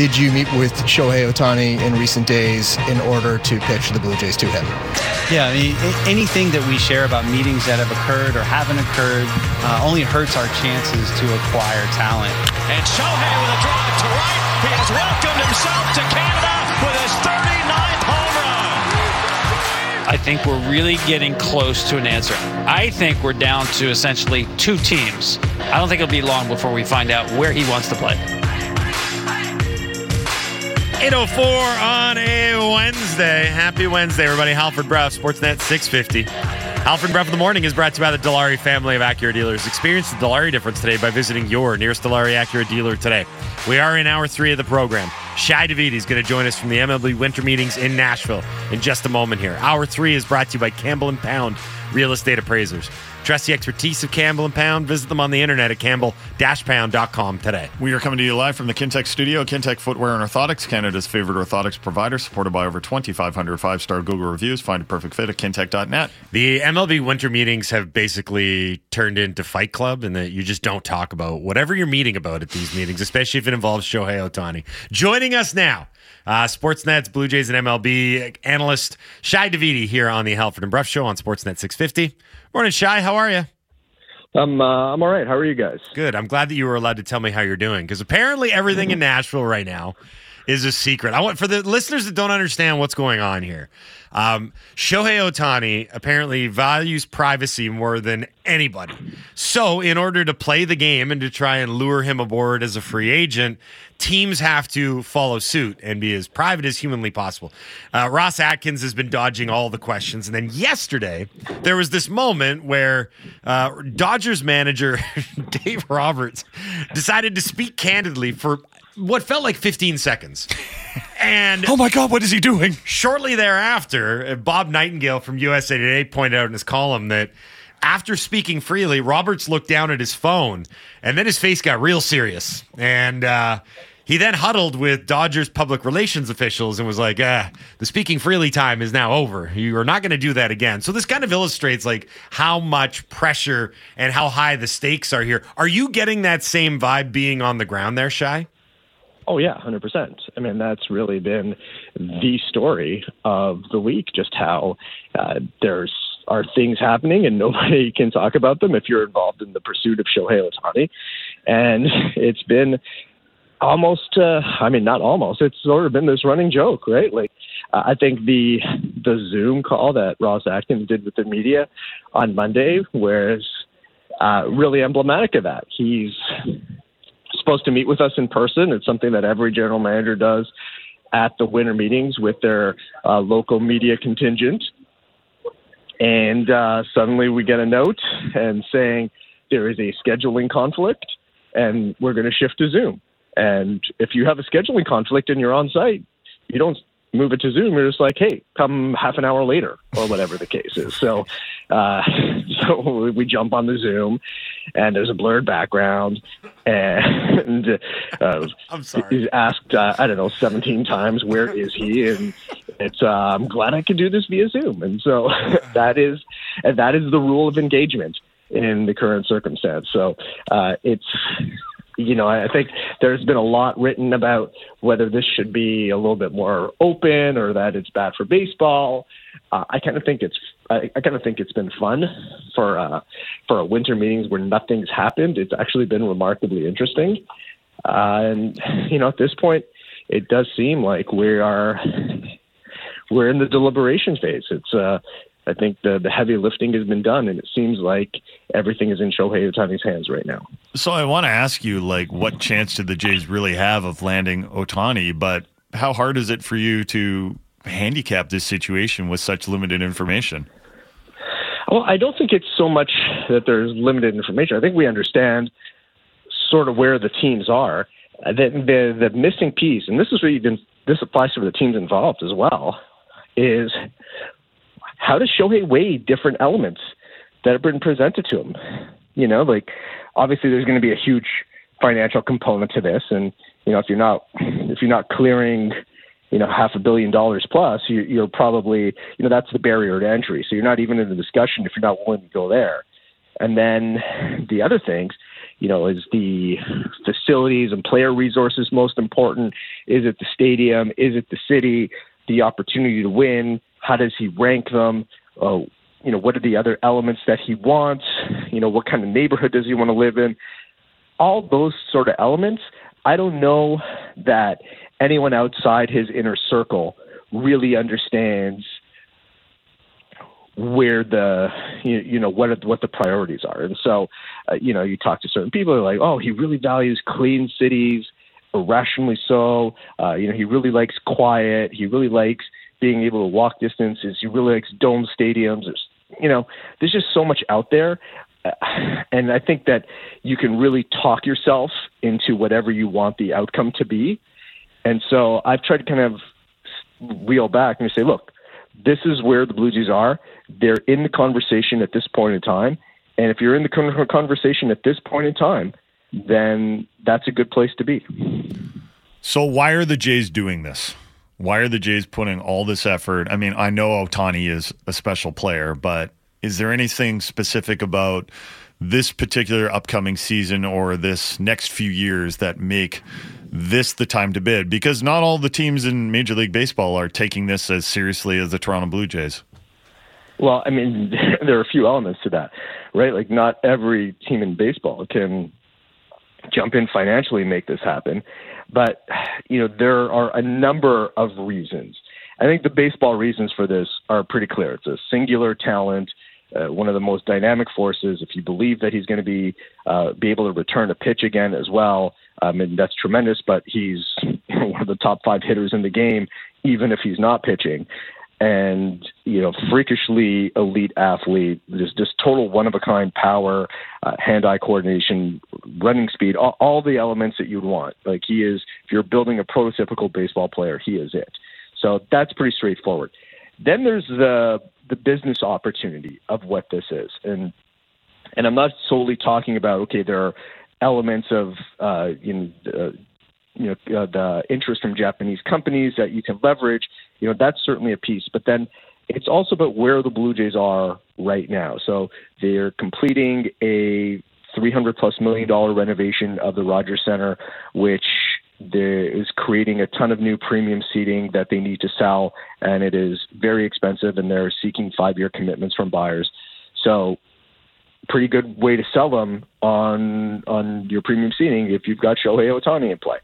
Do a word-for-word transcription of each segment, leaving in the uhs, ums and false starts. Did you meet with Shohei Ohtani in recent days in order to pitch the Blue Jays to him? Yeah, I mean, anything that we share about meetings that have occurred or haven't occurred uh, only hurts our chances to acquire talent. And Shohei with a drive to right. He has welcomed himself to Canada with his thirty-ninth home run. I think we're really getting close to an answer. I think we're down to essentially two teams. I don't think it'll be long before we find out where he wants to play. eight oh four on a Wednesday. Happy Wednesday, everybody. Halford Brough, Sportsnet six fifty. Halford Brough in the Morning is brought to you by the Dilawri family of Acura dealers. Experience the Dilawri difference today by visiting your nearest Dilawri Acura dealer today. We are in hour three of the program. Shi Davidi is going to join us from the M L B Winter Meetings in Nashville in just a moment here. Hour three is brought to you by Campbell and Pound Real Estate Appraisers. Trust the expertise of Campbell and Pound. Visit them on the internet at campbell dash pound dot com today. We are coming to you live from the Kintec studio. Kintec Footwear and Orthotics, Canada's favorite orthotics provider, supported by over twenty-five hundred five-star Google reviews. Find a perfect fit at kintec dot net. The M L B winter meetings have basically turned into Fight Club, in that you just don't talk about whatever you're meeting about at these meetings, especially if it involves Shohei Ohtani. Joining us now, Uh, Sportsnet's Blue Jays and M L B analyst Shi Davidi here on the Halford and Brough Show on Sportsnet six fifty. Morning, Shi. How are you? I'm uh, I'm all right. How are you guys? Good. I'm glad that you were allowed to tell me how you're doing, because apparently everything in Nashville right now is a secret. I want for the listeners that don't understand what's going on here. Um, Shohei Ohtani apparently values privacy more than anybody. So in order to play the game and to try and lure him aboard as a free agent, teams have to follow suit and be as private as humanly possible. Uh, Ross Atkins has been dodging all the questions. And then yesterday, there was this moment where uh, Dodgers manager Dave Roberts decided to speak candidly for what felt like fifteen seconds. And oh my God, what is he doing? Shortly thereafter, Bob Nightingale from U S A Today pointed out in his column that after speaking freely, Roberts looked down at his phone, and then his face got real serious. And uh, he then huddled with Dodgers public relations officials and was like, uh, the speaking freely time is now over. You are not going to do that again. So this kind of illustrates like how much pressure and how high the stakes are here. Are you getting that same vibe being on the ground there, Shi? Oh, yeah, one hundred percent. I mean, that's really been the story of the week, just how uh, there's are things happening and nobody can talk about them if you're involved in the pursuit of Shohei Ohtani. And it's been almost, uh, I mean, not almost, it's sort of been this running joke, right? Like, uh, I think the the Zoom call that Ross Atkins did with the media on Monday was uh, really emblematic of that. He's supposed to meet with us in person. It's something that every general manager does at the winter meetings with their uh, local media contingent. And uh, suddenly we get a note and saying there is a scheduling conflict and we're going to shift to Zoom. And if you have a scheduling conflict and you're on site, you don't move it to Zoom. You're just like, hey, come half an hour later or whatever the case is. So, uh, so we jump on the Zoom and there's a blurred background and uh, I'm sorry. He's asked, uh, I don't know, seventeen times, where is he? And it's, uh, I'm glad I could do this via Zoom. And so that is, and that is the rule of engagement in the current circumstance. So uh, it's, you know, I think there's been a lot written about whether this should be a little bit more open or that it's bad for baseball. Uh, I kind of think it's I, I kind of think it's been fun for uh, for a winter meetings where nothing's happened. It's actually been remarkably interesting, uh, and you know, at this point, it does seem like we are we're in the deliberation phase. It's uh, I think the, the heavy lifting has been done, and it seems like everything is in Shohei Ohtani's hands right now. So I want to ask you, like, what chance did the Jays really have of landing Ohtani? But how hard is it for you to handicap this situation with such limited information? Well, I don't think it's so much that there's limited information. I think we understand sort of where the teams are. The, the, the missing piece, and this is where you can, this applies to the teams involved as well, is how does Shohei weigh different elements that have been presented to him? You know, like, obviously there's going to be a huge financial component to this. And, you know, if you're not, if you're not clearing, you know, half a billion dollars plus, you, you're probably, you know, that's the barrier to entry. So you're not even in the discussion if you're not willing to go there. And then the other things you know, is the facilities and player resources most important? Is it the stadium? Is it the city? The opportunity to win? How does he rank them? Uh, you know, what are the other elements that he wants? You know, what kind of neighborhood does he want to live in? All those sort of elements, I don't know that anyone outside his inner circle really understands where the, you, you know, what, are, what the priorities are. And so, uh, you know, you talk to certain people, they're like, oh, he really values clean cities, irrationally so. Uh, you know, he really likes quiet. He really likes being able to walk distances. He really likes dome stadiums. There's, you know, there's just so much out there. Uh, and I think that you can really talk yourself into whatever you want the outcome to be. And so I've tried to kind of reel back and say, look, this is where the Blue Jays are. They're in the conversation at this point in time. And if you're in the conversation at this point in time, then that's a good place to be. So why are the Jays doing this? Why are the Jays putting all this effort? I mean, I know Ohtani is a special player, but is there anything specific about this particular upcoming season or this next few years that make this the time to bid? Because not all the teams in Major League Baseball are taking this as seriously as the Toronto Blue Jays. Well, I mean, there are a few elements to that, right? Like, not every team in baseball can jump in financially and make this happen. But, you know, there are a number of reasons. I think the baseball reasons for this are pretty clear. It's a singular talent. Uh, one of the most dynamic forces. If you believe that he's going to be uh, be able to return a pitch again as well, um, and that's tremendous. But he's one of the top five hitters in the game, even if he's not pitching. And, you know, freakishly elite athlete. There's just total one of a kind power, uh, hand-eye coordination, running speed, all, all the elements that you'd want. Like, he is, if you're building a prototypical baseball player, he is it. So that's pretty straightforward. Then there's the the business opportunity of what this is. And and I'm not solely talking about, okay, there are elements of, uh, you know, uh, you know uh, the interest from Japanese companies that you can leverage. You know, that's certainly a piece. But then it's also about where the Blue Jays are right now. So they're completing a three hundred plus million dollars renovation of the Rogers Center, which there is creating a ton of new premium seating that they need to sell, and it is very expensive, and they're seeking five-year commitments from buyers. So pretty good way to sell them on on your premium seating if you've got Shohei Ohtani in play.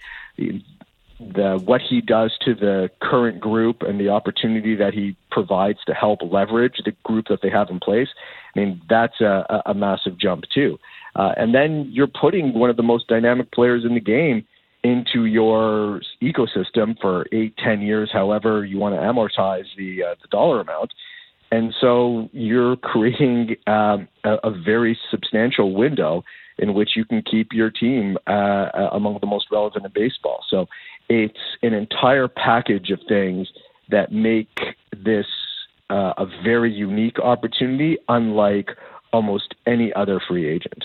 The, what he does to the current group and the opportunity that he provides to help leverage the group that they have in place, I mean, that's a, a massive jump too. Uh, and then you're putting one of the most dynamic players in the game into your ecosystem for eight, ten years, however you want to amortize the, uh, the dollar amount. And so you're creating um, a, a very substantial window in which you can keep your team uh, among the most relevant in baseball. So it's an entire package of things that make this uh, a very unique opportunity, unlike almost any other free agent.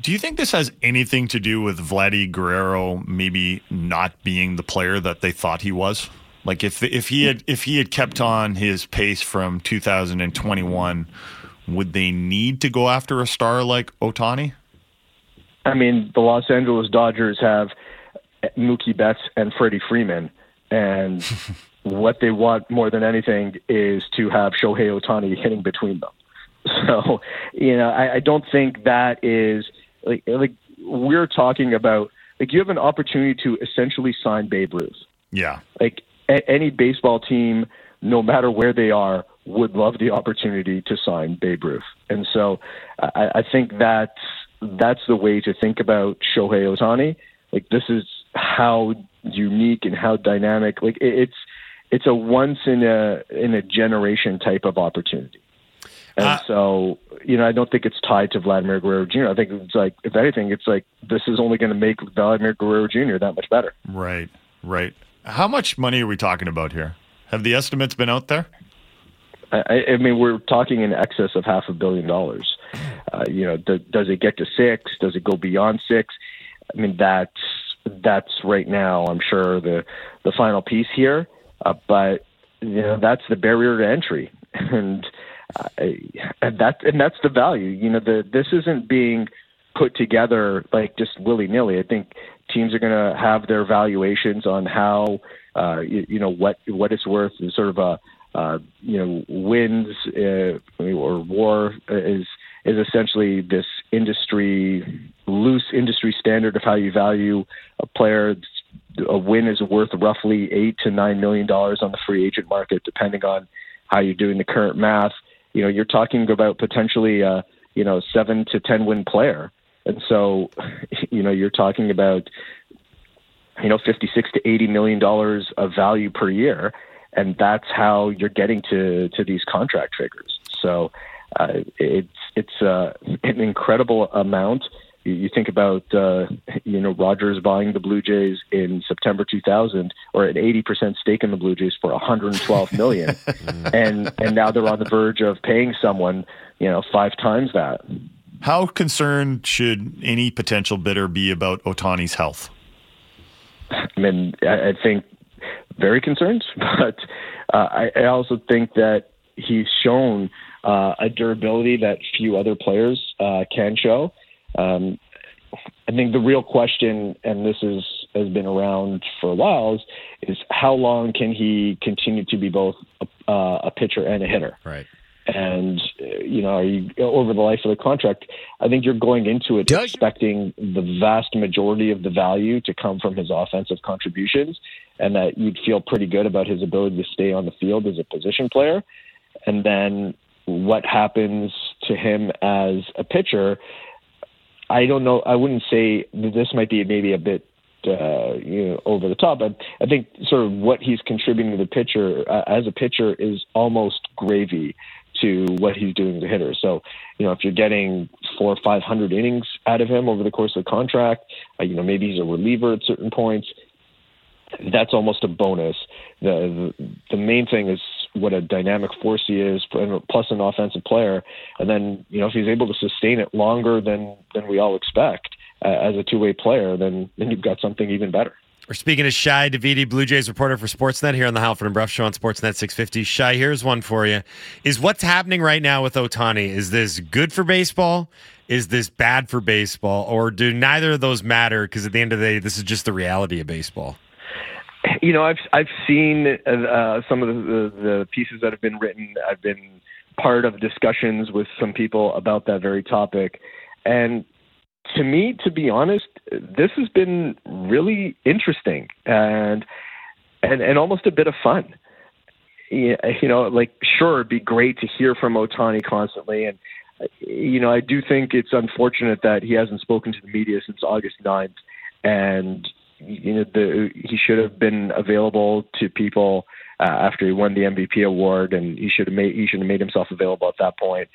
Do you think this has anything to do with Vladimir Guerrero maybe not being the player that they thought he was? Like, if if he had if he had kept on his pace from two thousand twenty-one, would they need to go after a star like Ohtani? I mean, the Los Angeles Dodgers have Mookie Betts and Freddie Freeman, and what they want more than anything is to have Shohei Ohtani hitting between them. So, you know, I, I don't think that is... Like, like we're talking about, like, you have an opportunity to essentially sign Babe Ruth. Yeah. Like, a- any baseball team, no matter where they are, would love the opportunity to sign Babe Ruth. And so I, I think that's, that's the way to think about Shohei Ohtani. Like, this is how unique and how dynamic. Like, it, it's it's a once in a in a generation type of opportunity. And uh, so, you know, I don't think it's tied to Vladimir Guerrero Junior I think it's like, if anything, it's like this is only going to make Vladimir Guerrero Junior that much better. Right, right. How much money are we talking about here? Have the estimates been out there? I, I mean, we're talking in excess of half a billion dollars. Uh, you know, th- does it get to six? Does it go beyond six? I mean, that's that's right now, I'm sure, the, the final piece here. Uh, but, you know, that's the barrier to entry. And... Uh, and that and that's the value. You know, the, this isn't being put together like just willy-nilly. I think teams are going to have their valuations on how, uh, you, you know, what what it's worth and sort of a, uh, you know, wins uh, or war is is essentially this industry, loose industry standard of how you value a player. A win is worth roughly eight to nine million dollars on the free agent market, depending on how you're doing the current math. You know, you're talking about potentially, uh, you know, seven to ten win player, and so, you know, you're talking about, you know, fifty-six to eighty million dollars of value per year, and that's how you're getting to to these contract figures. So, uh, it's it's uh, an incredible amount. You think about, uh, you know, Rogers buying the Blue Jays in September two thousand, or an eighty percent stake in the Blue Jays for one hundred twelve million dollars, and and now they're on the verge of paying someone, you know, five times that. How concerned should any potential bidder be about Ohtani's health? I mean, I, I think very concerned, but uh, I, I also think that he's shown uh, a durability that few other players uh, can show. Um, I think the real question, and this is has been around for a while, is, is how long can he continue to be both a, uh, a pitcher and a hitter? Right. And uh, you know, you, over the life of the contract, I think you're going into it Does- expecting the vast majority of the value to come from his offensive contributions, and that you'd feel pretty good about his ability to stay on the field as a position player, and then what happens to him as a pitcher. I don't know. I wouldn't say this might be maybe a bit uh, you know, over the top. But I think sort of what he's contributing to the pitcher uh, as a pitcher is almost gravy to what he's doing as a hitter. So, you know, if you're getting four or five hundred innings out of him over the course of the contract, uh, you know, maybe he's a reliever at certain points. That's almost a bonus. The the, the main thing is what a dynamic force he is, plus an offensive player. And then, you know, if he's able to sustain it longer than, than we all expect uh, as a two-way player, then, then you've got something even better. We're speaking to Shi Davidi, Blue Jays reporter for Sportsnet, here on the Halford and Brough Show on Sportsnet six fifty. Shi, here's one for you. Is what's happening right now with Ohtani, is this good for baseball? Is this bad for baseball? Or do neither of those matter? Because at the end of the day, this is just the reality of baseball. You know, I've I've seen uh, some of the, the pieces that have been written. I've been part of discussions with some people about that very topic. And to me, to be honest, this has been really interesting and and, and almost a bit of fun. You know, like, sure, it'd be great to hear from Ohtani constantly. And, you know, I do think it's unfortunate that he hasn't spoken to the media since August ninth. And you know, the, he should have been available to people uh, after he won the M V P award, and he should have made he should have made himself available at that point.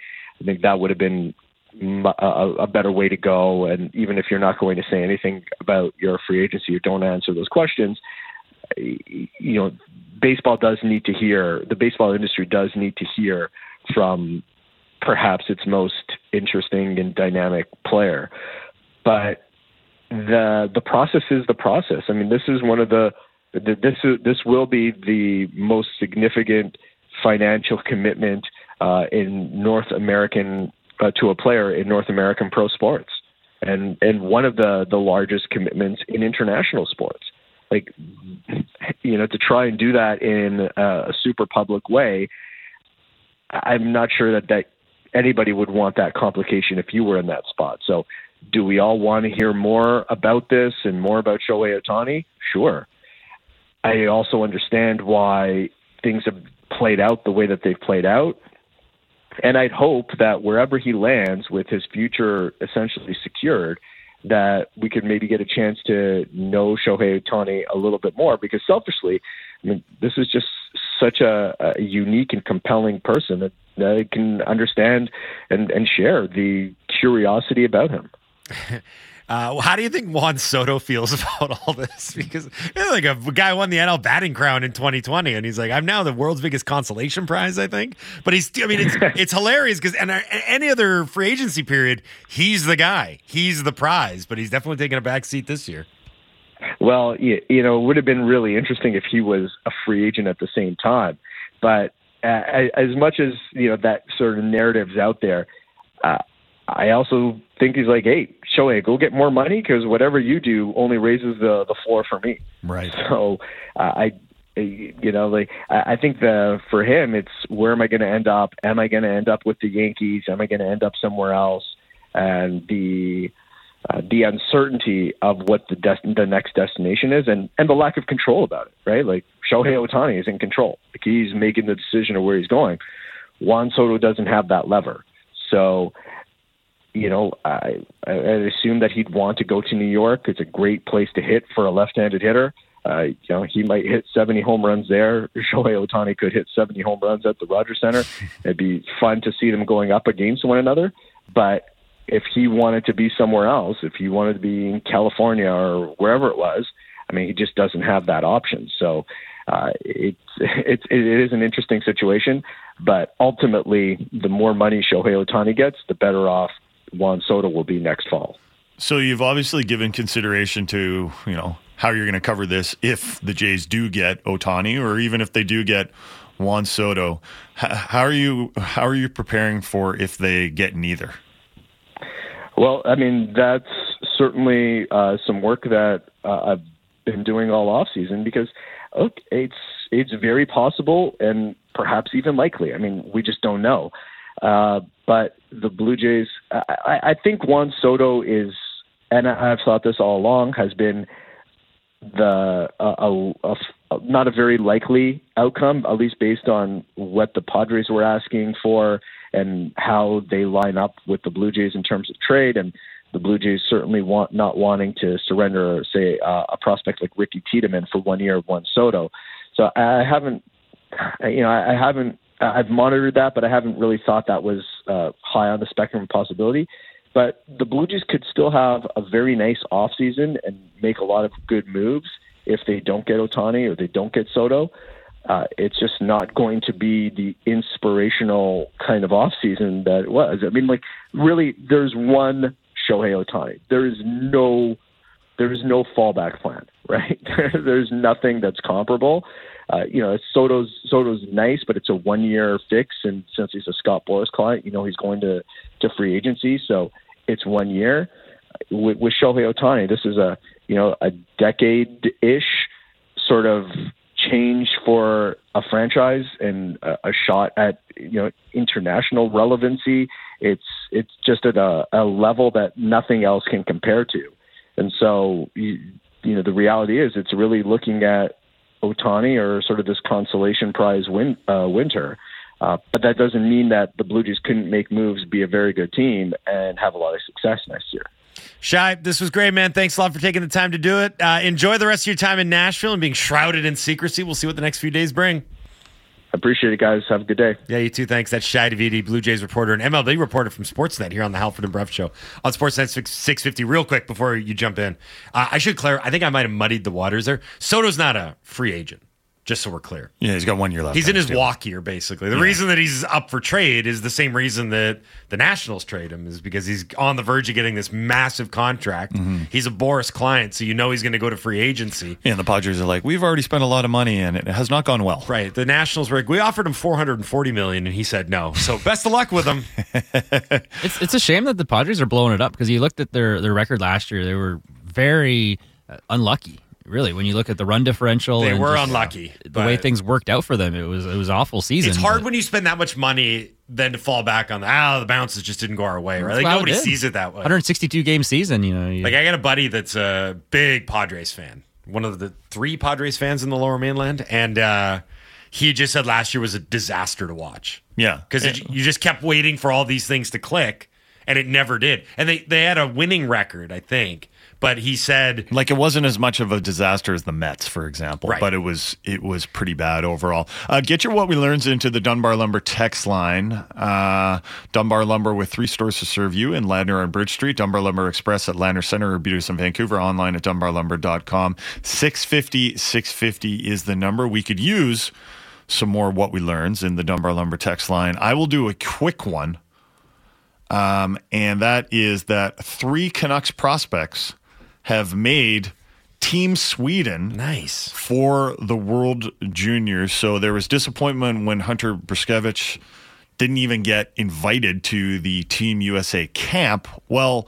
I think that would have been a, a better way to go. And even if you're not going to say anything about your free agency or don't answer those questions, you know, baseball does need to hear the baseball industry does need to hear from perhaps its most interesting and dynamic player, but. The the process is the process. I mean, this is one of the, the this this will be the most significant financial commitment uh, in North American uh, to a player in North American pro sports, and and one of the the largest commitments in international sports. Like, you know, to try and do that in a, a super public way, I'm not sure that that anybody would want that complication if you were in that spot. So. Do we all want to hear more about this and more about Shohei Ohtani? Sure. I also understand why things have played out the way that they've played out. And I'd hope that wherever he lands with his future essentially secured, that we could maybe get a chance to know Shohei Ohtani a little bit more, because selfishly, I mean, this is just such a, a unique and compelling person that, that I can understand and, and share the curiosity about him. Uh, how do you think Juan Soto feels about all this? Because you know, like a guy won the N L batting crown in twenty twenty, and he's like, "I'm now the world's biggest consolation prize," I think. But he's, I mean, it's it's hilarious because, and any other free agency period, he's the guy, he's the prize. But he's definitely taking a back seat this year. Well, you, you know, it would have been really interesting if he was a free agent at the same time. But uh, as much as you know that sort of narrative's out there. Uh, I also think he's like, hey, Shohei, go get more money because whatever you do only raises the, the floor for me. Right. So uh, I, you know, like I, I think the for him, it's where am I going to end up? Am I going to end up with the Yankees? Am I going to end up somewhere else? And the uh, the uncertainty of what the dest- the next destination is, and, and the lack of control about it. Right. Like Shohei Ohtani is in control. Like, he's making the decision of where he's going. Juan Soto doesn't have that lever. So, you know, I, I assume that he'd want to go to New York. It's a great place to hit for a left-handed hitter. Uh, you know, he might hit seventy home runs there. Shohei Ohtani could hit seventy home runs at the Rogers Center. It'd be fun to see them going up against one another. But if he wanted to be somewhere else, if he wanted to be in California or wherever it was, I mean, he just doesn't have that option. So uh, it's, it's, it is an interesting situation. But ultimately, the more money Shohei Ohtani gets, the better off Juan Soto will be next fall. So you've obviously given consideration to, you know, how you're going to cover this if the Jays do get Ohtani, or even if they do get Juan Soto. How are you, how are you preparing for if they get neither? Well, I mean, that's certainly uh, some work that uh, I've been doing all off season, because look, it's, it's very possible and perhaps even likely. I mean, we just don't know. Uh, but the Blue Jays, I, I think Juan Soto is, and I've thought this all along, has been the uh, a, a, not a very likely outcome, at least based on what the Padres were asking for and how they line up with the Blue Jays in terms of trade. And the Blue Jays certainly want not wanting to surrender, say, uh, a prospect like Ricky Tiedemann for one year of Juan Soto. So I haven't, you know, I haven't. I've monitored that, but I haven't really thought that was uh, high on the spectrum of possibility. But the Blue Jays could still have a very nice offseason and make a lot of good moves if they don't get Ohtani or they don't get Soto. Uh, it's just not going to be the inspirational kind of offseason that it was. I mean, like, really, there's one Shohei Ohtani. There is no, there is no fallback plan, right? There's nothing that's comparable. Uh, you know, Soto's Soto's nice, but it's a one-year fix, and since he's a Scott Boras client, you know he's going to, to free agency, so it's one year. With, with Shohei Ohtani, this is a you know a decade-ish sort of change for a franchise and a, a shot at you know international relevancy. It's it's just at a, a level that nothing else can compare to, and so you, you know the reality is it's really looking at Ohtani or sort of this consolation prize win, uh, winter. Uh, but that doesn't mean that the Blue Jays couldn't make moves, be a very good team, and have a lot of success next year. Shi, this was great, man. Thanks a lot for taking the time to do it. Uh, enjoy the rest of your time in Nashville and being shrouded in secrecy. We'll see what the next few days bring. Appreciate it, guys. Have a good day. Yeah, you too. Thanks. That's Shi Davidi, Blue Jays reporter and M L B reporter from Sportsnet here on the Halford and Brough Show on Sportsnet six fifty. Real quick before you jump in, uh, I should clarify. I think I might have muddied the waters there. Soto's not a free agent, just so we're clear. Yeah, he's got one year left. He's in his walk year, basically. The yeah. reason that he's up for trade is the same reason that the Nationals trade him, is because he's on the verge of getting this massive contract. Mm-hmm. He's a Boras client, so you know he's going to go to free agency. Yeah, and the Padres are like, we've already spent a lot of money, and it has not gone well. Right. The Nationals were like, we offered him four hundred forty million dollars, and he said no. So best of luck with him. it's it's a shame that the Padres are blowing it up, because you looked at their, their record last year. They were very unlucky. Really, when you look at the run differential, they were just unlucky. Uh, the way things worked out for them, it was it was an awful season. It's hard but, when you spend that much money then to fall back on the, ah, the bounces just didn't go our way. Right? Like nobody sees it that way. one hundred sixty-two game season, you know. You, like I got a buddy that's a big Padres fan, one of the three Padres fans in the Lower Mainland, and uh, he just said last year was a disaster to watch. Yeah, because yeah. you just kept waiting for all these things to click, and it never did. And they they had a winning record, I think. But he said, like, it wasn't as much of a disaster as the Mets, for example, right. But it was it was pretty bad overall. Uh, get your What We Learns into the Dunbar Lumber text line. Uh, Dunbar Lumber with three stores to serve you in Ladner and Bridge Street. Dunbar Lumber Express at Ladner Center or Beaterson, Vancouver. Online at dunbar lumber dot com. six fifty, six fifty is the number. We could use some more What We Learns in the Dunbar Lumber text line. I will do a quick one. Um, and that is that three Canucks prospects have made Team Sweden nice for the World Juniors. So there was disappointment when Hunter Brzustewicz didn't even get invited to the Team U S A camp. Well,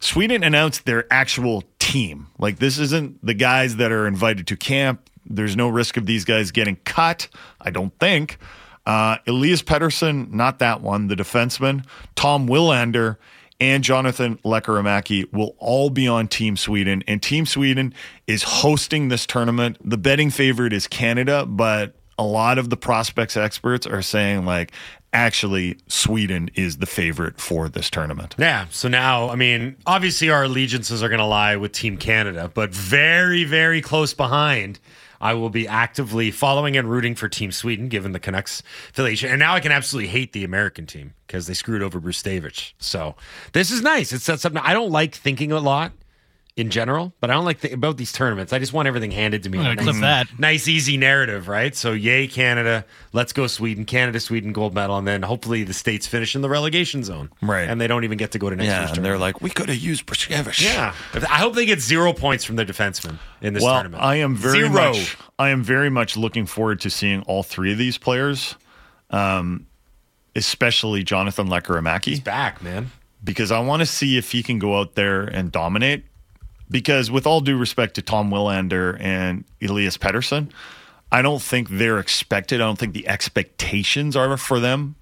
Sweden announced their actual team. Like, this isn't the guys that are invited to camp. There's no risk of these guys getting cut, I don't think. Uh, Elias Pettersson, not that one, the defenseman. Tom Willander and Jonathan Lekkerimäki will all be on Team Sweden. And Team Sweden is hosting this tournament. The betting favorite is Canada, but a lot of the prospects experts are saying, like, actually, Sweden is the favorite for this tournament. Yeah, so now, I mean, obviously our allegiances are going to lie with Team Canada, but very, very close behind, I will be actively following and rooting for Team Sweden, given the Canucks affiliation. And now I can absolutely hate the American team because they screwed over Brzustewicz. So this is nice. It's that's something I don't like thinking a lot in general, but I don't like th- about these tournaments. I just want everything handed to me. Nice, clip that. Nice, easy narrative, right? So yay, Canada. Let's go Sweden. Canada, Sweden, gold medal. And then hopefully the States finish in the relegation zone. Right. And they don't even get to go to next yeah, year's tournament. And they're like, we could have used Brzustewicz. Yeah. I hope they get zero points from their defensemen in this well, tournament. I am very zero. much I am very much looking forward to seeing all three of these players, um, especially Jonathan Lekkerimäki. He's back, man. Because I want to see if he can go out there and dominate. Because with all due respect to Tom Willander and Elias Pettersson, I don't think they're expected. I don't think the expectations are for them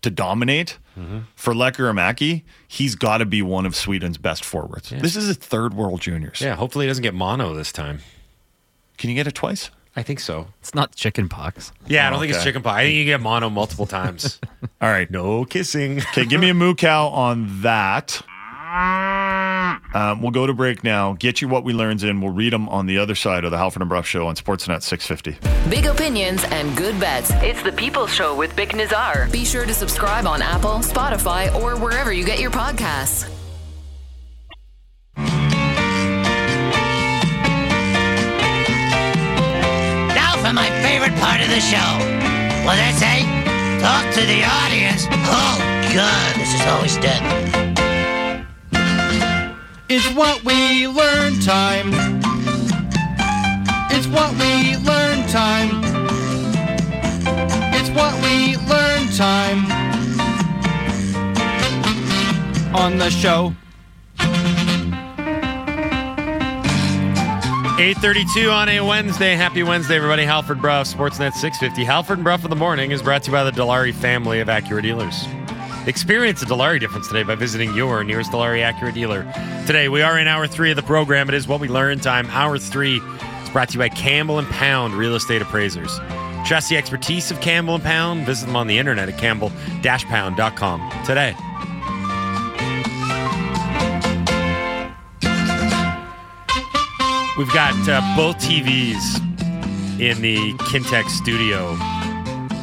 to dominate. Mm-hmm. For Lekkerimäki, he's got to be one of Sweden's best forwards. Yeah. This is his third World Juniors. Yeah, hopefully he doesn't get mono this time. Can you get it twice? I think so. It's not chicken pox. Yeah, I don't oh, think okay. it's chicken pox. I think you get mono multiple times. All right. No kissing. Okay, give me a moo cow on that. Um, we'll go to break now, get you what we learns in. We'll read them on the other side of the Halford and Brough Show on Sportsnet six fifty. Big opinions and good bets. It's the People's Show with Bick Nazar. Be sure to subscribe on Apple, Spotify, or wherever you get your podcasts. Now for my favorite part of the show. What did I say? Talk to the audience. Oh, God, this is always dead. It's what we learn time. It's what we learn time. It's what we learn time. On the show. eight thirty-two on a Wednesday. Happy Wednesday, everybody. Halford Brough, Sportsnet six fifty. Halford and Brough in the morning is brought to you by the Dilawri family of Acura dealers. Experience the Dilawri difference today by visiting your nearest Dilawri Acura dealer. Today, we are in Hour three of the program. It is What We Learn Time. Hour three is brought to you by Campbell and Pound Real Estate Appraisers. Trust the expertise of Campbell and Pound. Visit them on the internet at campbell dash pound dot com today. We've got uh, both T Vs in the Kintec studio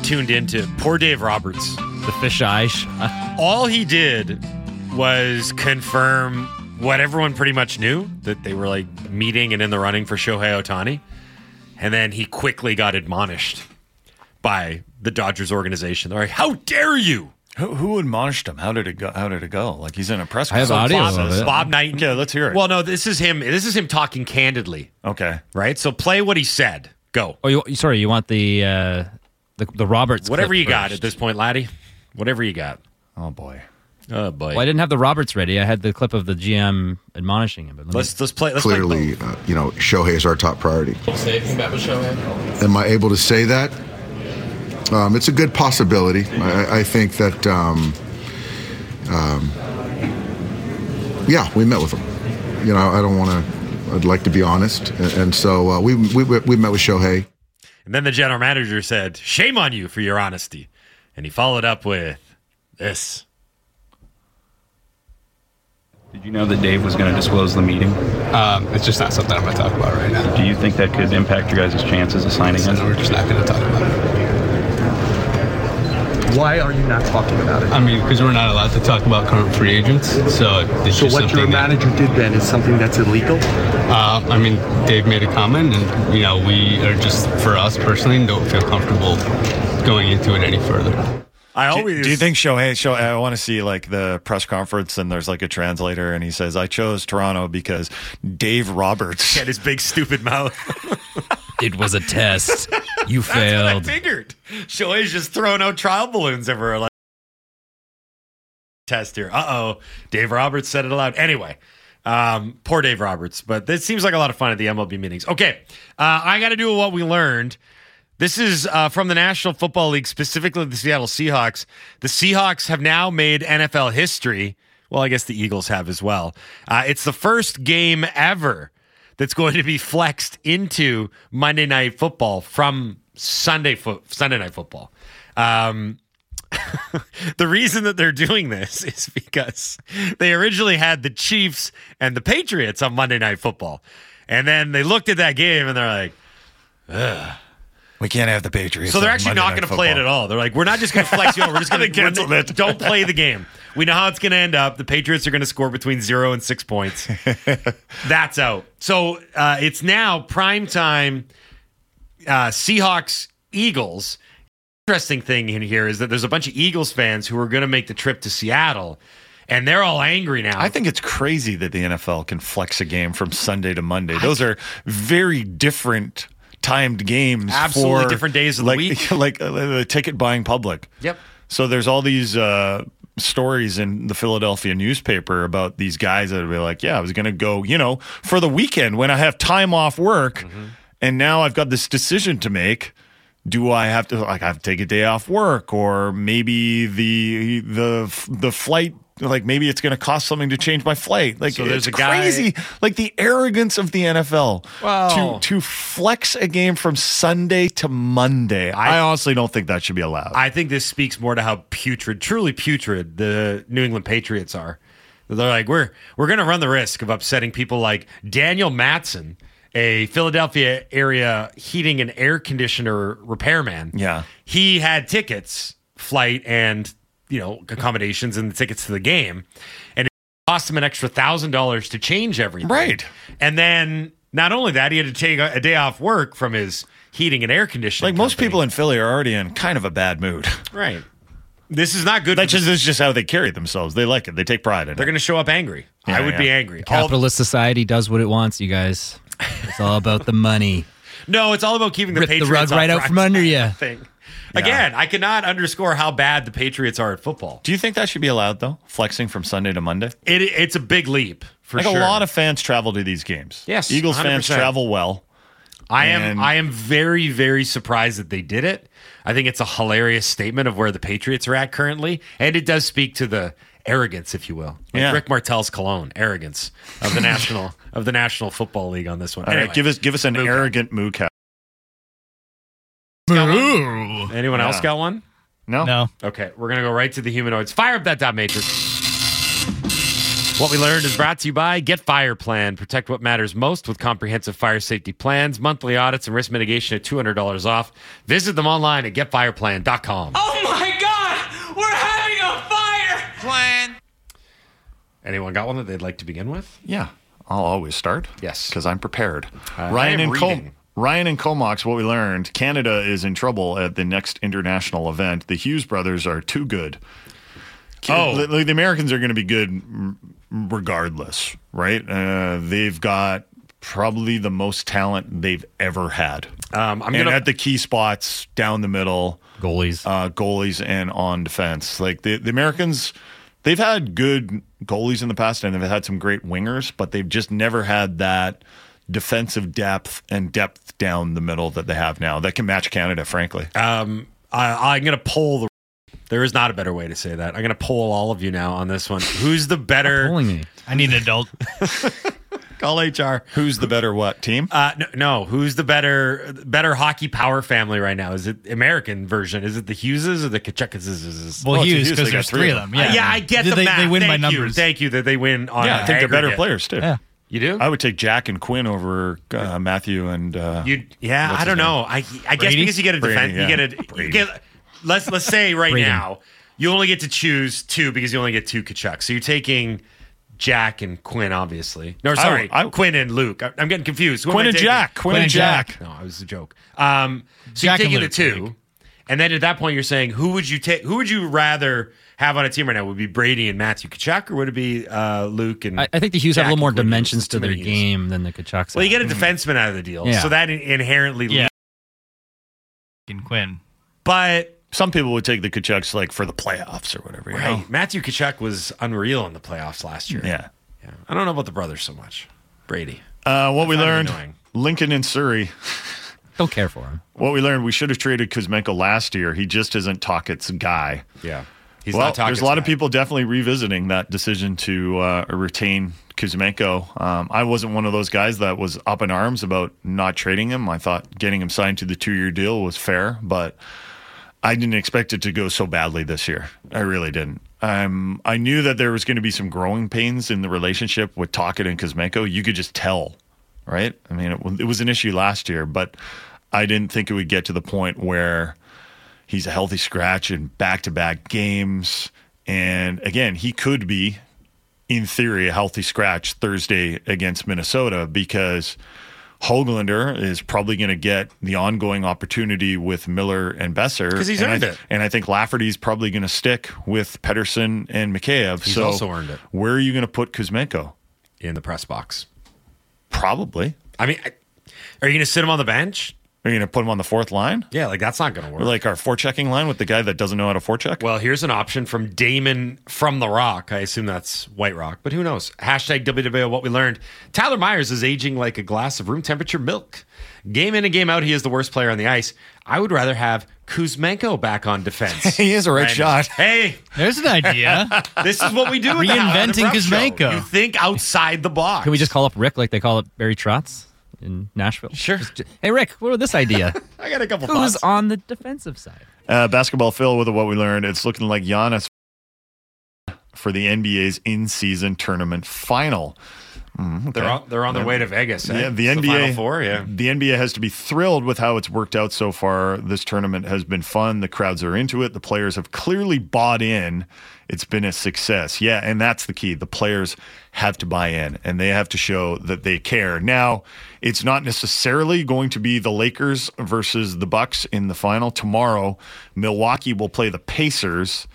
tuned into poor Dave Roberts. The fish eyes. All he did was confirm what everyone pretty much knew, that they were like meeting and in the running for Shohei Ohtani. And then he quickly got admonished by the Dodgers organization. They're like, how dare you? Who, who admonished him? How did it go? How did it go? Like, he's in a press conference. I have audio Bob, of it. Bob Nightingale. Yeah, let's hear it. Well, no, this is him. This is him talking candidly. Okay. Right? So play what he said. Go. Oh, you, sorry. You want the, uh, the, the Roberts whatever you first. Got at this point, laddie. Whatever you got. Oh, boy. Oh, boy. Well, I didn't have the Roberts ready. I had the clip of the G M admonishing him. But let let's, me... let's play. Let's Clearly, play. Uh, you know, Shohei is our top priority. Say anything about Shohei? Am I able to say that? Um, it's a good possibility. I, I think that, um, um, yeah, we met with him. You know, I don't want to, I'd like to be honest. And, and so uh, we, we we met with Shohei. And then the general manager said, shame on you for your honesty. And he followed up with this. Did you know that Dave was going to disclose the meeting? Um, it's just not something I'm going to talk about right now. Do you think that could impact your guys' chances of signing him? No, we're just not going to talk about it. Why are you not talking about it? I mean, because we're not allowed to talk about current free agents. So it's so just what your manager that, did then is something that's illegal? Uh, I mean, Dave made a comment, and you know, we are just, for us personally, don't feel comfortable going into it any further. I always do, do you think Shohei, Shohei I want to see like the press conference and there's like a translator and he says I chose Toronto because Dave Roberts had his big stupid mouth. It was a test. You failed. That's what I figured. Shohei's just throwing out trial balloons everywhere. test here. Uh-oh. Dave Roberts said it aloud. Anyway, um, poor Dave Roberts. But this seems like a lot of fun at the M L B meetings. Okay, uh, I got to do what we learned. This is uh, from the National Football League, specifically the Seattle Seahawks. The Seahawks have now made N F L history. Well, I guess the Eagles have as well. Uh, it's the first game ever that's going to be flexed into Monday Night Football from Sunday fo- Sunday Night Football. Um, the reason that they're doing this is because they originally had the Chiefs and the Patriots on Monday Night Football. And then they looked at that game and they're like, ugh. We can't have the Patriots. So they're actually Monday not going to play it at all. They're like, we're not just going to flex you over. We're just going to cancel it. Don't play the game. We know how it's going to end up. The Patriots are going to score between zero and six points. That's out. So uh, it's now primetime uh, Seahawks-Eagles. Interesting thing in here is that there's a bunch of Eagles fans who are going to make the trip to Seattle. And they're all angry now. I think it's crazy that the N F L can flex a game from Sunday to Monday. Those are very different timed games. Absolutely for, different days of like, the week. Like uh, the ticket buying public. Yep. So there's all these uh, stories in the Philadelphia newspaper about these guys that would be like, yeah, I was going to go, you know, for the weekend when I have time off work. Mm-hmm. And now I've got this decision to make. Do I have to like I have to take a day off work, or maybe the the the flight, like maybe it's going to cost something to change my flight. Like so there's it's a guy, crazy, like the arrogance of the N F L wow. to to flex a game from Sunday to Monday. I, I honestly don't think that should be allowed. I think this speaks more to how putrid, truly putrid, the New England Patriots are. They're like we're we're going to run the risk of upsetting people like Daniel Matson, a Philadelphia area heating and air conditioner repairman. Yeah. He had tickets, flight, and, you know, accommodations and the tickets to the game. And it cost him an extra one thousand dollars to change everything. Right. And then not only that, he had to take a day off work from his heating and air conditioning. Like company. Most people in Philly are already in kind of a bad mood. Right. This is not good. That's just, this is just how they carry themselves. They like it. They take pride in They're it. They're going to show up angry. Yeah, I would yeah. be angry. Capitalist All- society does what it wants, you guys. It's all about the money. No, it's all about keeping the Rip Patriots the rug right out from under you. Thing. Yeah. Again, I cannot underscore how bad the Patriots are at football. Do you think that should be allowed, though? Flexing from Sunday to Monday? It, it's a big leap, for like sure. Like, a lot of fans travel to these games. Yes, Eagles one hundred percent. Fans travel well. I am, I am very, very surprised that they did it. I think it's a hilarious statement of where the Patriots are at currently, and it does speak to the arrogance, if you will, like yeah. Rick Martel's cologne, arrogance of the national of the National Football League on this one. All anyway, right, give us give us an moo arrogant moo cow. Moo. Anyone yeah. else got one? No, no. Okay, we're gonna go right to the humanoids. Fire up that dot matrix. What We Learned is brought to you by Get Fire Plan. Protect what matters most with comprehensive fire safety plans, monthly audits, and risk mitigation at two hundred dollars off. Visit them online at get fire plan dot com. Oh my God! We're having a fire plan! Anyone got one that they'd like to begin with? Yeah. I'll always start. Yes. Because I'm prepared. Uh, Ryan and Cole. Ryan and Comox, What We Learned, Canada is in trouble at the next international event. The Hughes brothers are too good. Oh. The, the Americans are going to be good regardless, right? Uh, they've got probably the most talent they've ever had. Um, I'm and gonna... at the key spots, down the middle. Goalies. Uh, goalies and on defense. Like the, the Americans, they've had good goalies in the past and they've had some great wingers, but they've just never had that defensive depth and depth down the middle that they have now that can match Canada, frankly. Um, I, I'm going to pull the There is not a better way to say that. I'm going to poll all of you now on this one. Who's the better? I'm polling you. I need an adult. Call H R. Who's the better what team? Uh, no, no, who's the better better hockey power family right now? Is it American version? Is it the Hugheses or the Tkachukises? Well, well Hughes, because there's three of them. Yeah, uh, yeah I get they, the math. They win Thank by numbers. You. Thank you that they win on Yeah, I think aggregate. They're better players, too. Yeah. You do? I would take Jack and Quinn over uh, Matthew and... Uh, you. Yeah, I don't know. I I Brady? guess because you get a defense. Yeah. You get a... Brady. You get, Let's let's say right Breathing. now you only get to choose two because you only get two Tkachuk. So you're taking Jack and Quinn, obviously. No, sorry, I, I, Quinn and Luke. I'm getting confused. Who Quinn and Jack. Quinn, Quinn and Jack. Jack. No, it was a joke. Um, so Jack you're taking the two, Luke. And then at that point you're saying who would you take? Who would you rather have on a team right now? Would it be Brady and Matthew Tkachuk, or would it be uh, Luke and? I, I think the Hughes Jack have a little more dimensions to their game than the Tkachuks. Well, have. You get a defenseman out of the deal, yeah. so that inherently. Yeah. And Quinn, but. some people would take the Tkachuks like for the playoffs or whatever. Right. You know? Matthew Tkachuk was unreal in the playoffs last year. Yeah. yeah. I don't know about the brothers so much. Brady. Uh, what That's we learned, annoying. Lincoln and Surrey. Don't care for him. What we learned, we should have traded Kuzmenko last year. He just isn't Tockett's guy. Yeah. He's well, not Tockett's there's a lot guy. Of people definitely revisiting that decision to uh, retain Kuzmenko. Um, I wasn't one of those guys that was up in arms about not trading him. I thought getting him signed to the two-year deal was fair, but I didn't expect it to go so badly this year. I really didn't. Um, I knew that there was going to be some growing pains in the relationship with Tocchet and Kuzmenko. You could just tell, right? I mean, it, it was an issue last year, but I didn't think it would get to the point where he's a healthy scratch in back-to-back games. And again, he could be, in theory, a healthy scratch Thursday against Minnesota because Hoaglander is probably going to get the ongoing opportunity with Miller and Besser. Because he's and earned I, it. And I think Lafferty's probably going to stick with Pettersson and Mikheyev. He's so also earned it. Where are you going to put Kuzmenko? In the press box. Probably. I mean, are you going to sit him on the bench? Are you going to put him on the fourth line? Yeah, like that's not going to work. Or like our forechecking line with the guy that doesn't know how to forecheck? Well, here's an option from Damon from The Rock. I assume that's White Rock, but who knows? Hashtag W W O, what we learned. Tyler Myers is aging like a glass of room temperature milk. Game in and game out, he is the worst player on the ice. I would rather have Kuzmenko back on defense. He is a right and, shot. Hey. There's an idea. This is what we do. Reinventing Kuzmenko. You think outside the box. Can we just call up Rick like they call up Barry Trotz? In Nashville. Sure. Just, hey, Rick, what about this idea? I got a couple thoughts. Who's on the defensive side? Uh, basketball Phil with what we learned. It's looking like Giannis for the N B A's in-season tournament final. Mm, okay. They're on, they're on their way to Vegas. Eh? Yeah, the N B A, the Final Four, yeah. The N B A has to be thrilled with how it's worked out so far. This tournament has been fun. The crowds are into it. The players have clearly bought in. It's been a success. Yeah, and that's the key. The players have to buy in, and they have to show that they care. Now, it's not necessarily going to be the Lakers versus the Bucks in the final. Tomorrow, Milwaukee will play the Pacers.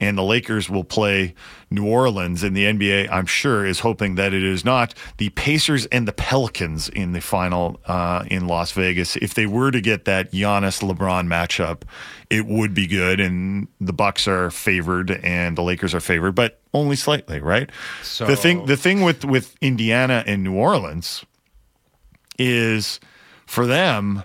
And the Lakers will play New Orleans. And the N B A, I'm sure, is hoping that it is not the Pacers and the Pelicans in the final uh, in Las Vegas. If they were to get that Giannis-LeBron matchup, it would be good. And the Bucks are favored and the Lakers are favored, but only slightly, right? So the thing, the thing with, with Indiana and New Orleans is for them,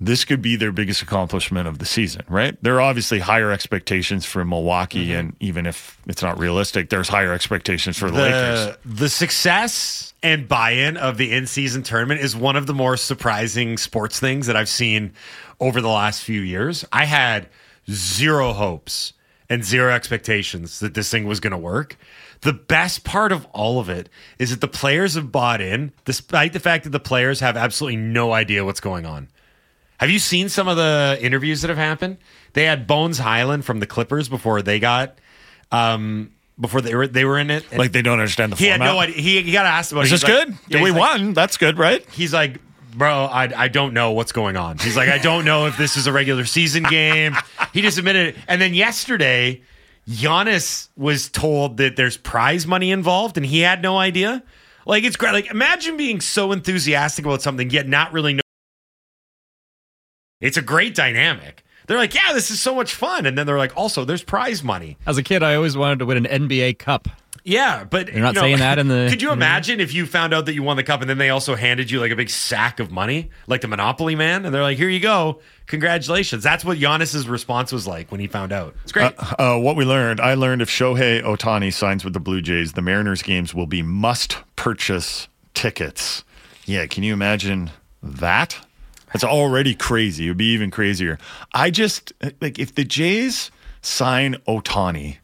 this could be their biggest accomplishment of the season, right? There are obviously higher expectations for Milwaukee, mm-hmm. and even if it's not realistic, there's higher expectations for the, the Lakers. The success and buy-in of the in-season tournament is one of the more surprising sports things that I've seen over the last few years. I had zero hopes and zero expectations that this thing was going to work. The best part of all of it is that the players have bought in, despite the fact that the players have absolutely no idea what's going on. Have you seen some of the interviews that have happened? They had Bones Hyland from the Clippers before they got, um, before they were they were in it. Like they don't understand the he format. He had no idea. He, he got asked about. Is it. Is this like, good? Yeah, Do we like, won? That's good, right? He's like, bro, I I don't know what's going on. He's like, I don't know if this is a regular season game. He just admitted it. And then yesterday, Giannis was told that there's prize money involved, and he had no idea. Like it's great. Like imagine being so enthusiastic about something yet not really know. It's a great dynamic. They're like, yeah, this is so much fun. And then they're like, also, there's prize money. As a kid, I always wanted to win an N B A Cup. Yeah, but you're not you know, saying that in the. Could you imagine if you found out that you won the cup and then they also handed you like a big sack of money, like the Monopoly man? And they're like, here you go. Congratulations. That's what Giannis's response was like when he found out. It's great. Uh, uh, what we learned, I learned if Shohei Ohtani signs with the Blue Jays, the Mariners games will be must purchase tickets. Yeah, can you imagine that? It's already crazy. It would be even crazier. I just, like, if the Jays sign Ohtani,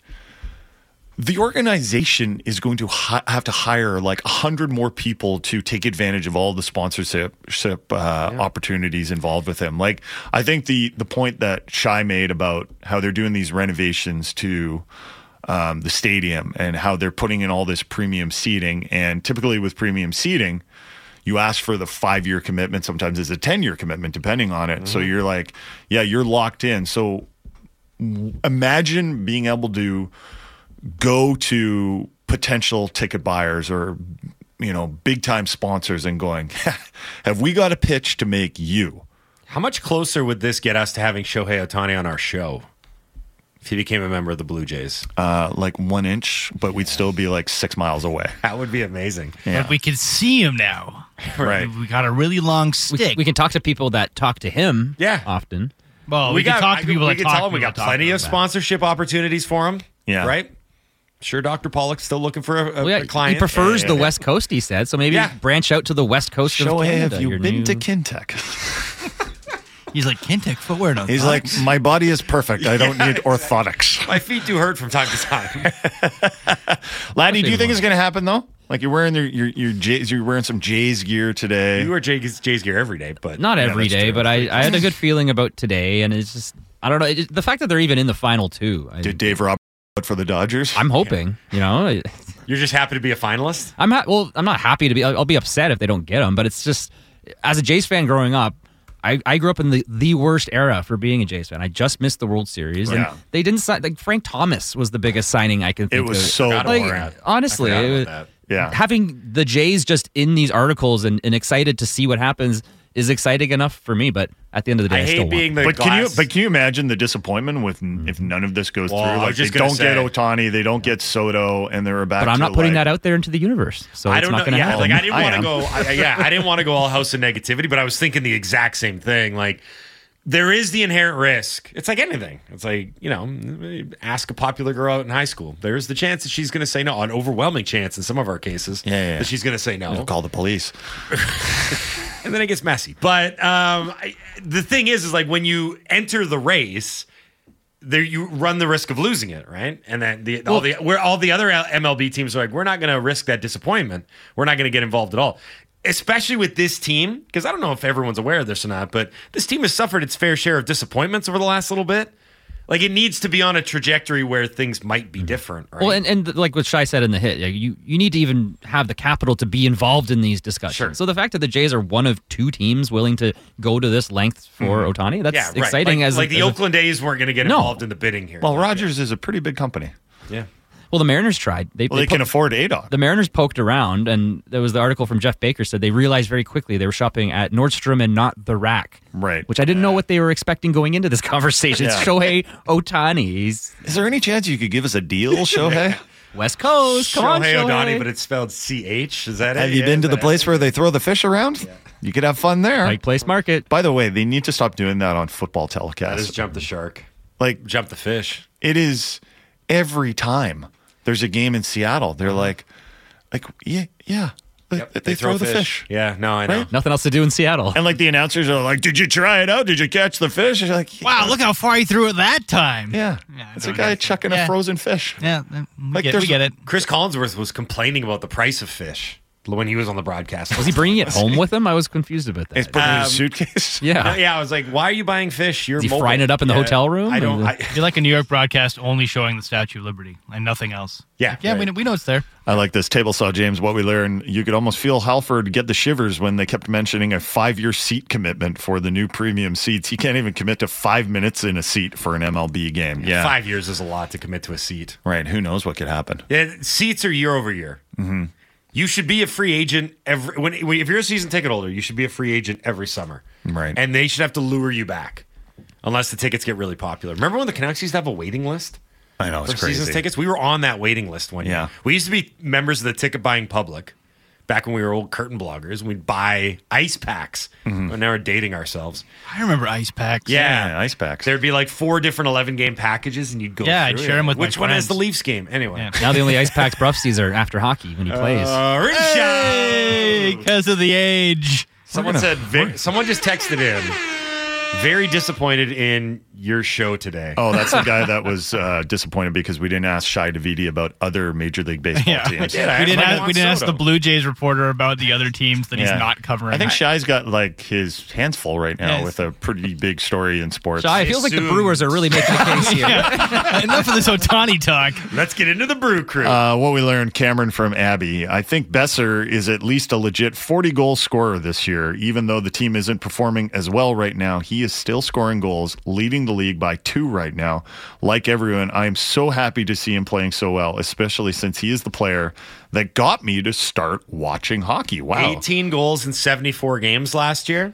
the organization is going to hi- have to hire, like, one hundred more people to take advantage of all the sponsorship uh, yeah. opportunities involved with him. Like, I think the, the point that Shai made about how they're doing these renovations to um, the stadium and how they're putting in all this premium seating, and typically with premium seating, you ask for the five-year commitment. Sometimes it's a ten-year commitment, depending on it. Mm-hmm. So you're like, yeah, you're locked in. So imagine being able to go to potential ticket buyers or, you know, big-time sponsors and going, have we got a pitch to make you? How much closer would this get us to having Shohei Ohtani on our show if he became a member of the Blue Jays? Uh, like one inch, but we'd still be like six miles away. That would be amazing. Yeah. But we can see him now. Right. We got a really long stick. We, we can talk to people that talk to him yeah. often. Well, we, we can got, talk to people I, that we talk tell to him. We got plenty of sponsorship about. opportunities for him. Yeah. Right? Sure, Doctor Pollock's still looking for a, a, well, yeah, a client. He prefers yeah, yeah, the yeah. West Coast, he said, so maybe yeah. branch out to the West Coast Shohei, of Canada. Have you Your been new... to Kintec? He's like, Kintec footwear. No He's like, my body is perfect. I don't yeah, need orthotics. Exactly. My feet do hurt from time to time. Laddie, do you think it's going to happen, though? Like, you're wearing your, your, your Jays, you're wearing some Jays gear today. You wear Jays, Jays gear every day, but... Not every yeah, day, true. but I, I had a good feeling about today, and it's just, I don't know, it, the fact that they're even in the final two. I, Did Dave Roberts for the Dodgers? I'm hoping, yeah. you know. You're just happy to be a finalist? I'm ha- Well, I'm not happy to be, I'll, I'll be upset if they don't get them, but it's just, as a Jays fan growing up, I, I grew up in the, the worst era for being a Jays fan. I just missed the World Series. Right. And they didn't sign, like Frank Thomas was the biggest signing I can think of. It was of. so like, boring. Honestly, it was, that. Yeah. having the Jays just in these articles and, and excited to see what happens is exciting enough for me, but at the end of the day, I, I hate still being want. The but glass. Can you, but can you imagine the disappointment with mm. if none of this goes well, through? Like they don't say, get Ohtani, they don't yeah. get Soto, and they're back. But I'm not putting like, that out there into the universe, so I don't it's not going to yeah, happen. Like I didn't want to go. I, yeah, I didn't want to go all house of negativity, but I was thinking the exact same thing. Like there is the inherent risk. It's like anything. It's like you know, ask a popular girl out in high school. There's the chance that she's going to say no, an overwhelming chance in some of our cases. Yeah, yeah, that she's going to say no. We'll call the police. And then it gets messy. But um, I, the thing is, is like when you enter the race, there you run the risk of losing it, right? And then the, well, all the where all the other M L B teams are like, we're not going to risk that disappointment. We're not going to get involved at all, especially with this team. Because I don't know if everyone's aware of this or not, but this team has suffered its fair share of disappointments over the last little bit. Like it needs to be on a trajectory where things might be different, right? Well, and, and like what Shai said in the hit, you you need to even have the capital to be involved in these discussions. Sure. So the fact that the Jays are one of two teams willing to go to this length for mm-hmm. Ohtani, that's yeah, right. exciting. Like, as like the as Oakland a, A's weren't going to get involved no. in the bidding here. Well, no, Rogers yeah. is a pretty big company. Yeah. Well, the Mariners tried. They, well, they, they can po- afford A D O C. The Mariners poked around, and there was the article from Jeff Baker said they realized very quickly they were shopping at Nordstrom and not the Rack. Right. Which I didn't yeah. know what they were expecting going into this conversation. Yeah. It's Shohei Ohtani. Is there any chance you could give us a deal, Shohei? West Coast. Come Shohei on, Shohei Ohtani, but it's spelled C H. Is that it? Have you yeah, been to the place it? where they throw the fish around? Yeah. You could have fun there. Pike Place Market. By the way, they need to stop doing that on football telecasts. That is jump the shark. Like jump the fish. It is... Every time there's a game in Seattle, they're like, like yeah, yeah, yep, they, they throw, throw the fish. fish. Yeah, no, I know. Right? Nothing else to do in Seattle. And like the announcers are like, did you try it out? Did you catch the fish? And you're like, yeah. Wow, look how far he threw it that time. Yeah, yeah it's a guy it. chucking yeah. a frozen fish. Yeah, we, like, get, we get it. Chris Collinsworth was complaining about the price of fish when he was on the broadcast. Was he bringing it home with him? I was confused about that. He's putting um, it in his suitcase? Yeah. Yeah, I was like, why are you buying fish? You're Is he mobile. frying it up in the yeah. hotel room? I don't. I, You're like a New York broadcast only showing the Statue of Liberty and nothing else. Yeah. Like, yeah, right. we, know, we know it's there. I like this. Table Saw James, what we learned, you could almost feel Halford get the shivers when they kept mentioning a five-year seat commitment for the new premium seats. He can't even commit to five minutes in a seat for an M L B game. Yeah. yeah. Five years is a lot to commit to a seat. Right. Who knows what could happen? Yeah, seats are year over year. Mm-hmm. You should be a free agent every when, when if you're a season ticket holder, you should be a free agent every summer. Right. And they should have to lure you back unless the tickets get really popular. Remember when the Canucks used to have a waiting list? I know, it's crazy. For season tickets, we were on that waiting list one yeah. year. We used to be members of the ticket buying public back when we were old curtain bloggers, and we'd buy ice packs. Mm-hmm. And now we're dating ourselves. I remember ice packs. Yeah, yeah ice packs. There'd be like four different eleven-game packages, and you'd go yeah, through I'd share them with Which my one friends. has the Leafs game? Anyway. Yeah. Now the only ice packs Bruff sees are after hockey when he plays. Uh, hey! Because of the age. Someone gonna, said. Ve- someone just texted in. Very disappointed in your show today. Oh, that's the guy that was uh, disappointed because we didn't ask Shi Davidi about other Major League Baseball yeah, teams. We, did. we didn't, ask, we didn't ask the Blue Jays reporter about the other teams that yeah. he's not covering. I think Shai's got like his hands full right now yes. with a pretty big story in sports. Shai, it feels like the Brewers are really making a case here. yeah. Enough of this Ohtani talk. Let's get into the Brew Crew. Uh, what we learned, Cameron from Abby. I think Besser is at least a legit forty-goal scorer this year, even though the team isn't performing as well right now. He He is still scoring goals, leading the league by two right now. Like everyone, I am so happy to see him playing so well, especially since he is the player that got me to start watching hockey. Wow. eighteen goals in seventy-four games last year.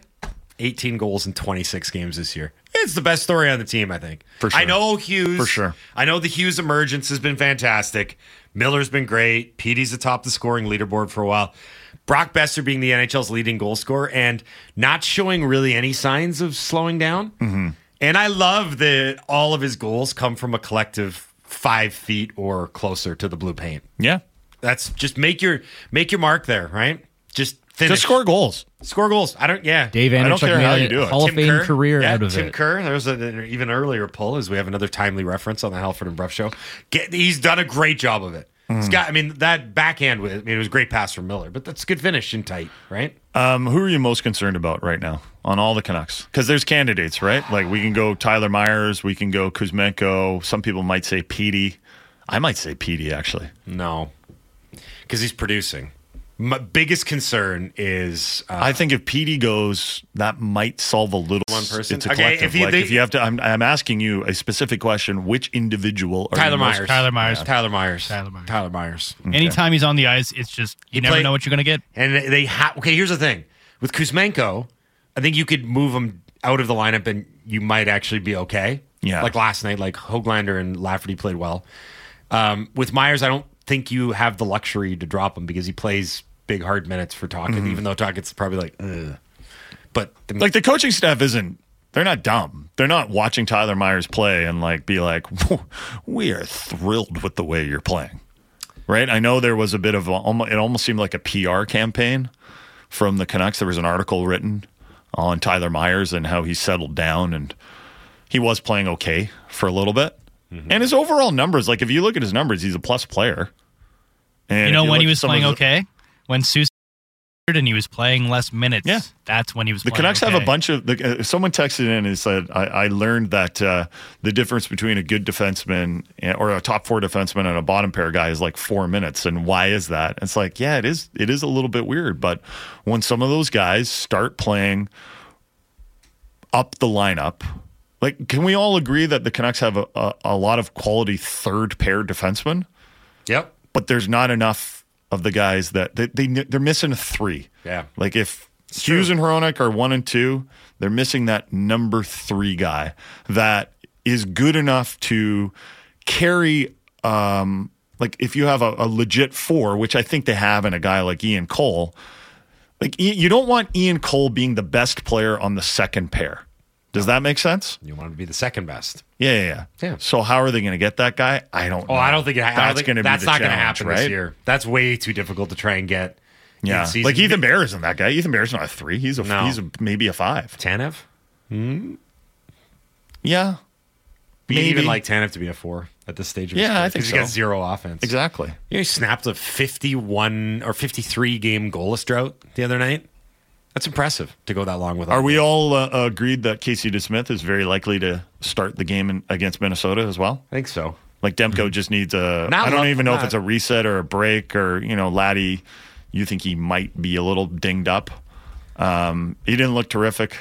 eighteen goals in twenty-six games this year. It's the best story on the team, I think. For sure. I know Hughes. For sure. I know the Hughes emergence has been fantastic. Miller's been great. Petey's atop the scoring leaderboard for a while. Brock Besser being the N H L's leading goal scorer and not showing really any signs of slowing down. Mm-hmm. And I love that all of his goals come from a collective five feet or closer to the blue paint. Yeah. That's just make your make your mark there, right? Just finish. Just score goals. Score goals. I don't, yeah. Dave Anderson, I don't care how you do it. Hall of Fame career out of it. Tim Kerr, there was an even earlier poll as we have another timely reference on the Halford and Brough show. Get, he's done a great job of it. Mm. He's got, I mean, that backhand with it, I mean, it was a great pass from Miller, but that's a good finish and tight, right? Um, who are you most concerned about right now on all the Canucks? Because there's candidates, right? Like we can go Tyler Myers, we can go Kuzmenko. Some people might say Petey. I might say Petey, actually. No, because he's producing. My biggest concern is... Uh, I think if Petey goes, that might solve a little... One person? It's a collective. Okay, if, you, like, they, if you have to... I'm, I'm asking you a specific question. Which individual... Are Tyler, Myers. Most, Tyler, Myers, yeah. Tyler Myers. Tyler Myers. Tyler Myers. Tyler Myers. Anytime he's on the ice, it's just... You he never play, know what you're going to get. And they have... Okay, here's the thing. With Kuzmenko, I think you could move him out of the lineup and you might actually be okay. Yeah. Like last night, like Höglander and Lafferty played well. Um, with Myers, I don't... think you have the luxury to drop him because he plays big hard minutes for Tocchet, mm-hmm. even though Tocchet's probably like, ugh. But the- like the coaching staff isn't, they're not dumb. They're not watching Tyler Myers play and like be like, we are thrilled with the way you're playing, right? I know there was a bit of, a, it almost seemed like a P R campaign from the Canucks. There was an article written on Tyler Myers and how he settled down and he was playing okay for a little bit. And his overall numbers, like if you look at his numbers, he's a plus player. And you know you when he was playing okay? When Susie and he was playing less minutes, yeah. that's when he was the playing The Canucks okay. have a bunch of... The, uh, someone texted in and said, I, I learned that uh, the difference between a good defenseman and, or a top four defenseman and a bottom pair guy is like four minutes. And why is that? It's like, yeah, it is. It is a little bit weird. But when some of those guys start playing up the lineup... Like, can we all agree that the Canucks have a, a, a lot of quality third-pair defensemen? Yep. But there's not enough of the guys that they, they, they're missing a three. Yeah. Like, if it's Hughes true. and Hronek are one and two, they're missing that number three guy that is good enough to carry, um, like, if you have a, a legit four, which I think they have in a guy like Ian Cole, like, you don't want Ian Cole being the best player on the second pair. Does that make sense? You want him to be the second best. Yeah, yeah, yeah. yeah. So how are they going to get that guy? I don't know. Oh, I don't think it, I that's going to be That's not going to happen right? this year. That's way too difficult to try and get. Yeah, like Ethan Bear isn't that guy. Ethan Bear is not a three. He's a no. he's a, maybe a five. Tanev? Hmm? Yeah. Maybe. You'd even like Tanev to be a four at this stage of his yeah, career. I think so. Because he got zero offense. Exactly. You know, he snapped a fifty-one or fifty-three game goalless drought the other night. That's impressive to go that long with. Are we all uh, agreed that Casey DeSmith is very likely to start the game in, against Minnesota as well? I think so. Like Demko mm-hmm. just needs a. Not I don't long, even know not. if it's a reset or a break or you know Laddie. You think he might be a little dinged up? Um, he didn't look terrific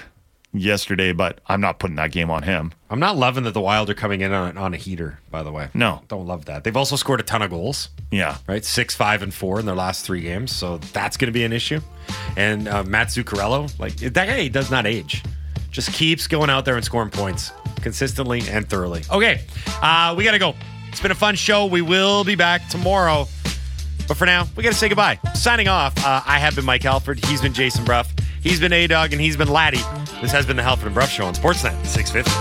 yesterday, but I'm not putting that game on him. I'm not loving that the Wild are coming in on, on a heater. By the way, no, don't love that. They've also scored a ton of goals. Yeah, right, six, five, and four in their last three games. So that's going to be an issue. And uh, Matt Zuccarello, like that guy, he does not age. Just keeps going out there and scoring points consistently and thoroughly. Okay, uh, we got to go. It's been a fun show. We will be back tomorrow. But for now, we got to say goodbye. Signing off, uh, I have been Mike Halford. He's been Jason Brough. He's been A-Dog, and he's been Laddie. This has been the Halford and Brough Show on Sportsnet six fifty.